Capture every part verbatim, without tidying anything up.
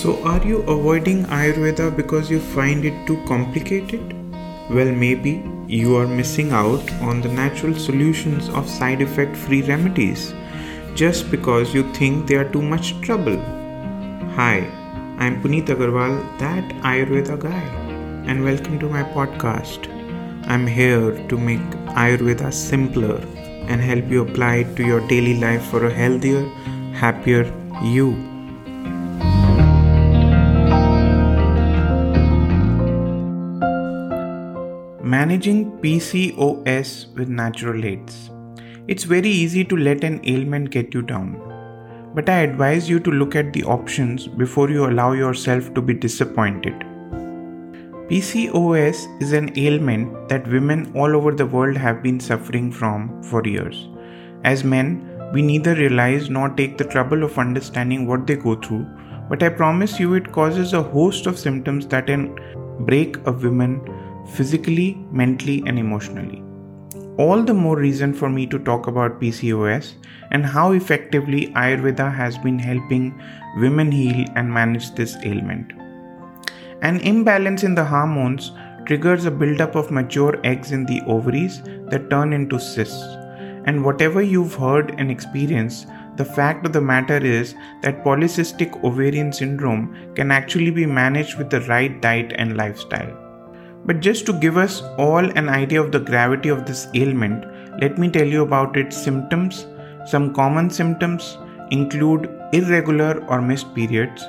So are you avoiding Ayurveda because you find it too complicated? Well, maybe you are missing out on the natural solutions of side effect free remedies just because you think they are too much trouble. Hi, I'm Puneet Agarwal, that Ayurveda guy, and welcome to my podcast. I'm here to make Ayurveda simpler and help you apply it to your daily life for a healthier, happier you. Managing P C O S with natural aids. It's very easy to let an ailment get you down, but I advise you to look at the options before you allow yourself to be disappointed. P C O S is an ailment that women all over the world have been suffering from for years. As men, we neither realize nor take the trouble of understanding what they go through, but I promise you it causes a host of symptoms that can break a woman physically, mentally, and emotionally. All the more reason for me to talk about P C O S and how effectively Ayurveda has been helping women heal and manage this ailment. An imbalance in the hormones triggers a buildup of mature eggs in the ovaries that turn into cysts. And whatever you've heard and experienced, the fact of the matter is that polycystic ovarian syndrome can actually be managed with the right diet and lifestyle. But just to give us all an idea of the gravity of this ailment, let me tell you about its symptoms. Some common symptoms include irregular or missed periods,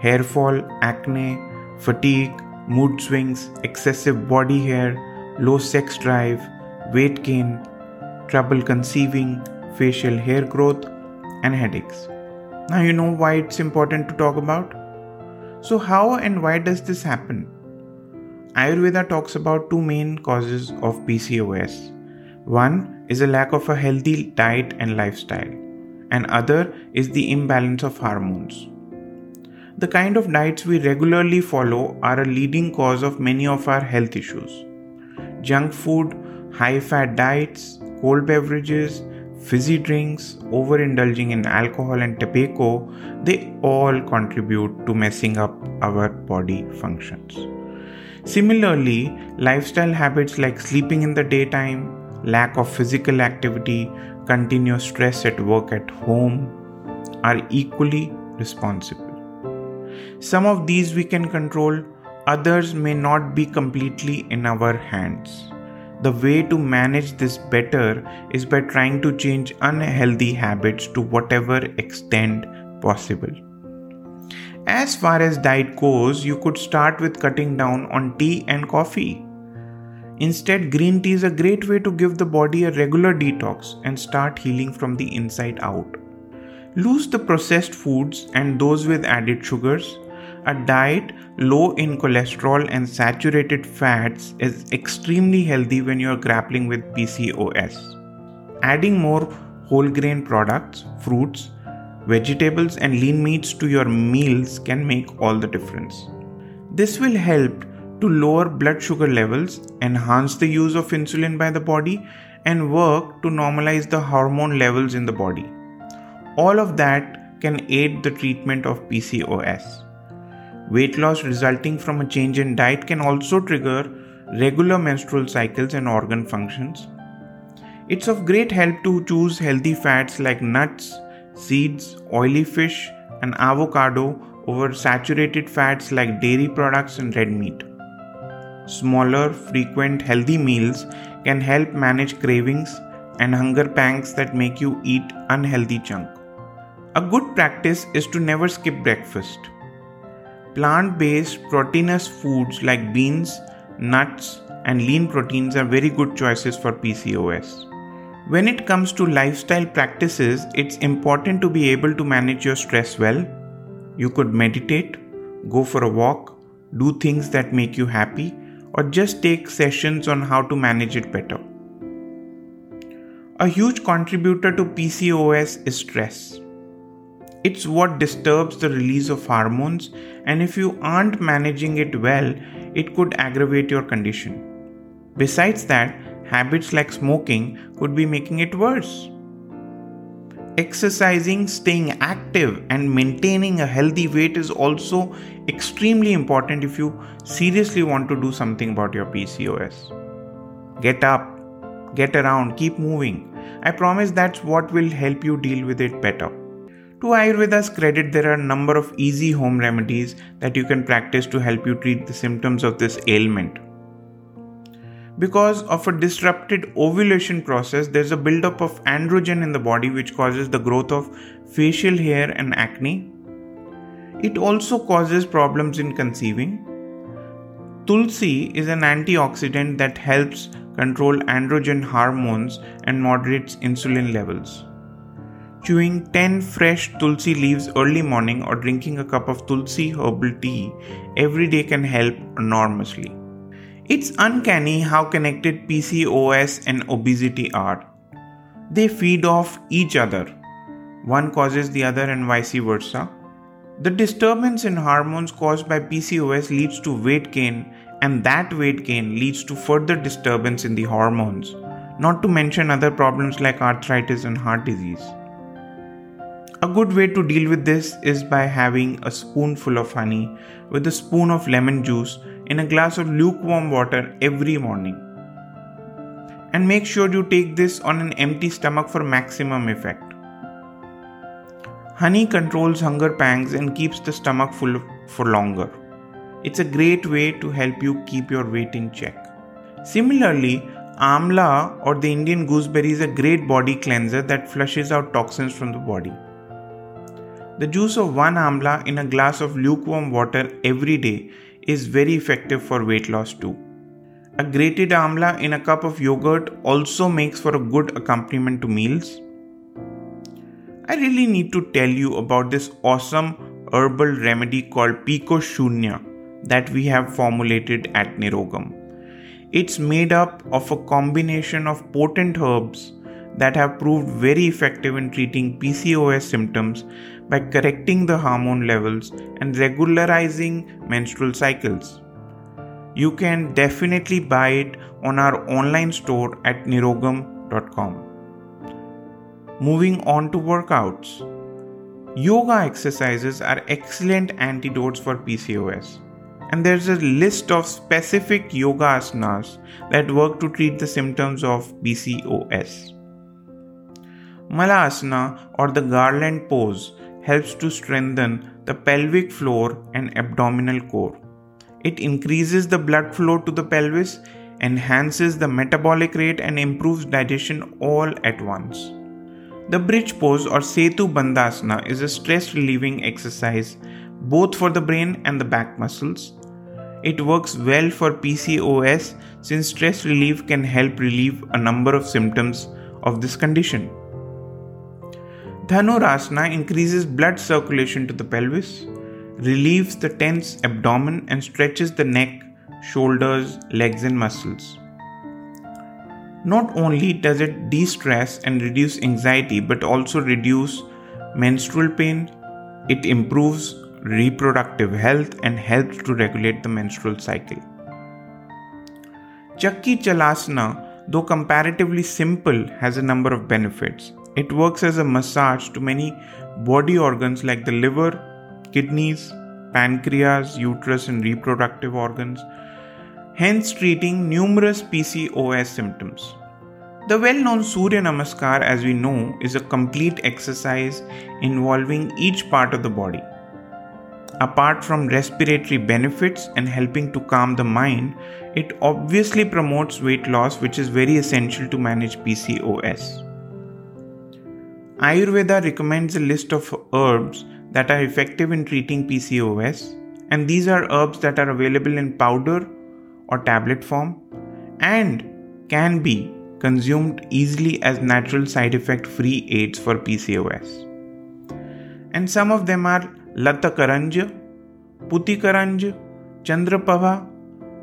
hair fall, acne, fatigue, mood swings, excessive body hair, low sex drive, weight gain, trouble conceiving, facial hair growth, and headaches. Now you know why it's important to talk about. So how and why does this happen? Ayurveda talks about two main causes of P C O S. One is a lack of a healthy diet and lifestyle, and other is the imbalance of hormones. The kind of diets we regularly follow are a leading cause of many of our health issues. Junk food, high-fat diets, cold beverages, fizzy drinks, overindulging in alcohol and tobacco, they all contribute to messing up our body functions. Similarly, lifestyle habits like sleeping in the daytime, lack of physical activity, continuous stress at work at home are equally responsible. Some of these we can control, others may not be completely in our hands. The way to manage this better is by trying to change unhealthy habits to whatever extent possible. As far as diet goes, you could start with cutting down on tea and coffee. Instead, green tea is a great way to give the body a regular detox and start healing from the inside out. Lose the processed foods and those with added sugars. A diet low in cholesterol and saturated fats is extremely healthy when you are grappling with P C O S. Adding more whole grain products, fruits, vegetables, and lean meats to your meals can make all the difference. This will help to lower blood sugar levels, enhance the use of insulin by the body, and work to normalize the hormone levels in the body. All of that can aid the treatment of P C O S. Weight loss resulting from a change in diet can also trigger regular menstrual cycles and organ functions. It's of great help to choose healthy fats like nuts, seeds, oily fish, and avocado over saturated fats like dairy products and red meat. Smaller, frequent, healthy meals can help manage cravings and hunger pangs that make you eat unhealthy junk. A good practice is to never skip breakfast. Plant-based proteinous foods like beans, nuts, and lean proteins are very good choices for P C O S. When it comes to lifestyle practices, it's important to be able to manage your stress well. You could meditate, go for a walk, do things that make you happy, or just take sessions on how to manage it better. A huge contributor to P C O S is stress. It's what disturbs the release of hormones, and if you aren't managing it well, it could aggravate your condition. Besides that, habits like smoking could be making it worse. exercising, staying active and maintaining a healthy weight is also extremely important if you seriously want to do something about your P C O S. Get up, get around, keep moving. I promise that's what will help you deal with it better. To Ayurveda's credit, there are a number of easy home remedies that you can practice to help you treat the symptoms of this ailment. Because of a disrupted ovulation process, there's a buildup of androgen in the body which causes the growth of facial hair and acne. It also causes problems in conceiving. Tulsi is an antioxidant that helps control androgen hormones and moderates insulin levels. Chewing ten fresh Tulsi leaves early morning or drinking a cup of Tulsi herbal tea every day can help enormously. It's uncanny how connected P C O S and obesity are. They feed off each other. One causes the other and vice versa. The disturbance in hormones caused by P C O S leads to weight gain, and that weight gain leads to further disturbance in the hormones, not to mention other problems like arthritis and heart disease. A good way to deal with this is by having a spoonful of honey with a spoon of lemon juice in a glass of lukewarm water every morning. And make sure you take this on an empty stomach for maximum effect. Honey controls hunger pangs and keeps the stomach full for longer. It's a great way to help you keep your weight in check. Similarly, amla or the Indian gooseberry is a great body cleanser that flushes out toxins from the body. The juice of one amla in a glass of lukewarm water every day is very effective for weight loss too. A grated amla in a cup of yogurt also makes for a good accompaniment to meals. I really need to tell you about this awesome herbal remedy called Pico Shunya that we have formulated at Nirogam. It's made up of a combination of potent herbs that have proved very effective in treating P C O S symptoms by correcting the hormone levels and regularizing menstrual cycles. You can definitely buy it on our online store at nirogam dot com. Moving on to workouts. Yoga exercises are excellent antidotes for P C O S, and there's a list of specific yoga asanas that work to treat the symptoms of P C O S. Malasana or the garland pose helps to strengthen the pelvic floor and abdominal core. It increases the blood flow to the pelvis, enhances the metabolic rate and improves digestion all at once. The bridge pose or Setu Bandhasana is a stress relieving exercise both for the brain and the back muscles. It works well for P C O S since stress relief can help relieve a number of symptoms of this condition. Dhanurasana increases blood circulation to the pelvis, relieves the tense abdomen and stretches the neck, shoulders, legs and muscles. Not only does it de-stress and reduce anxiety but also reduce menstrual pain, it improves reproductive health and helps to regulate the menstrual cycle. Chakki Chalasana, though comparatively simple, has a number of benefits. It works as a massage to many body organs like the liver, kidneys, pancreas, uterus and reproductive organs, hence treating numerous P C O S symptoms. The well-known Surya Namaskar, as we know, is a complete exercise involving each part of the body. Apart from respiratory benefits and helping to calm the mind, it obviously promotes weight loss, which is very essential to manage P C O S. Ayurveda recommends a list of herbs that are effective in treating P C O S, and these are herbs that are available in powder or tablet form and can be consumed easily as natural side effect free aids for P C O S. And some of them are Lattakaranja, Putikaranja, Chandrapava,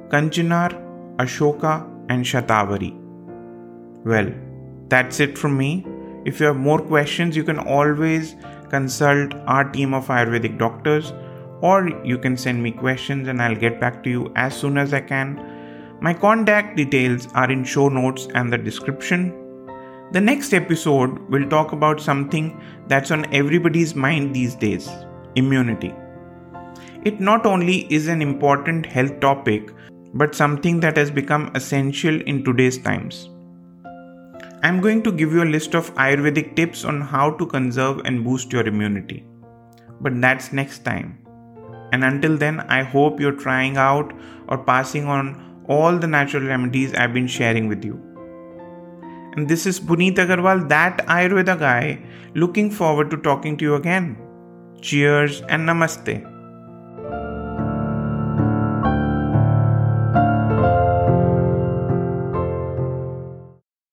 Kanchanar, Ashoka and Shatavari. Well, that's it from me. If you have more questions, you can always consult our team of Ayurvedic doctors, or you can send me questions and I'll get back to you as soon as I can. My contact details are in show notes and the description. The next episode will talk about something that's on everybody's mind these days, immunity. It not only is an important health topic, but something that has become essential in today's times. I'm going to give you a list of Ayurvedic tips on how to conserve and boost your immunity. But that's next time. And until then, I hope you're trying out or passing on all the natural remedies I've been sharing with you. And this is Puneet Agarwal, that Ayurveda guy, looking forward to talking to you again. Cheers and namaste.